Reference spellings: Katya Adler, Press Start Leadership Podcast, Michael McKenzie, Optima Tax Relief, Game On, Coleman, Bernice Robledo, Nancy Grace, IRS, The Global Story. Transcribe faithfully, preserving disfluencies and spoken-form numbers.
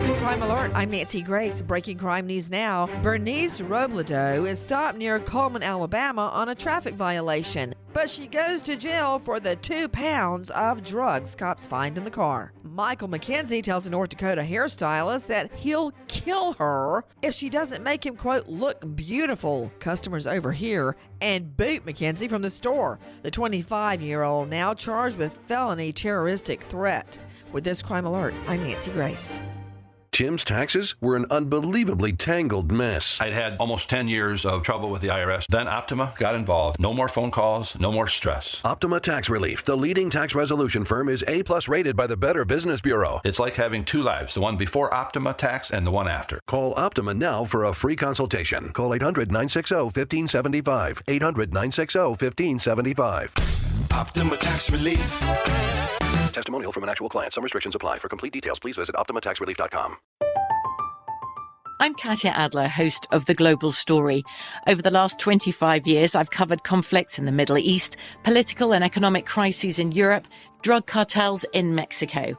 Crime Alert, I'm Nancy Grace. Breaking crime news now. Bernice Robledo is stopped near Coleman, Alabama on a traffic violation, but she goes to jail for the two pounds of drugs cops find in the car. Michael McKenzie tells a North Dakota hairstylist that he'll kill her if she doesn't make him, quote, look beautiful. Customers over here and boot McKenzie from the store. The twenty-five-year-old now charged with felony terroristic threat. With this Crime Alert, I'm Nancy Grace. Jim's taxes were an unbelievably tangled mess. I'd had almost ten years of trouble with the I R S. Then Optima got involved. No more phone calls, no more stress. Optima Tax Relief, the leading tax resolution firm, is A plus rated by the Better Business Bureau. It's like having two lives, the one before Optima Tax and the one after. Call Optima now for a free consultation. Call eight hundred, nine six zero, one five seven five. eight hundred, nine six zero, one five seven five. Optima Tax Relief. Testimonial from an actual client. Some restrictions apply. For complete details, please visit Optima Tax Relief dot com. I'm Katya Adler, host of The Global Story. Over the last twenty-five years, I've covered conflicts in the Middle East, political and economic crises in Europe, drug cartels in Mexico.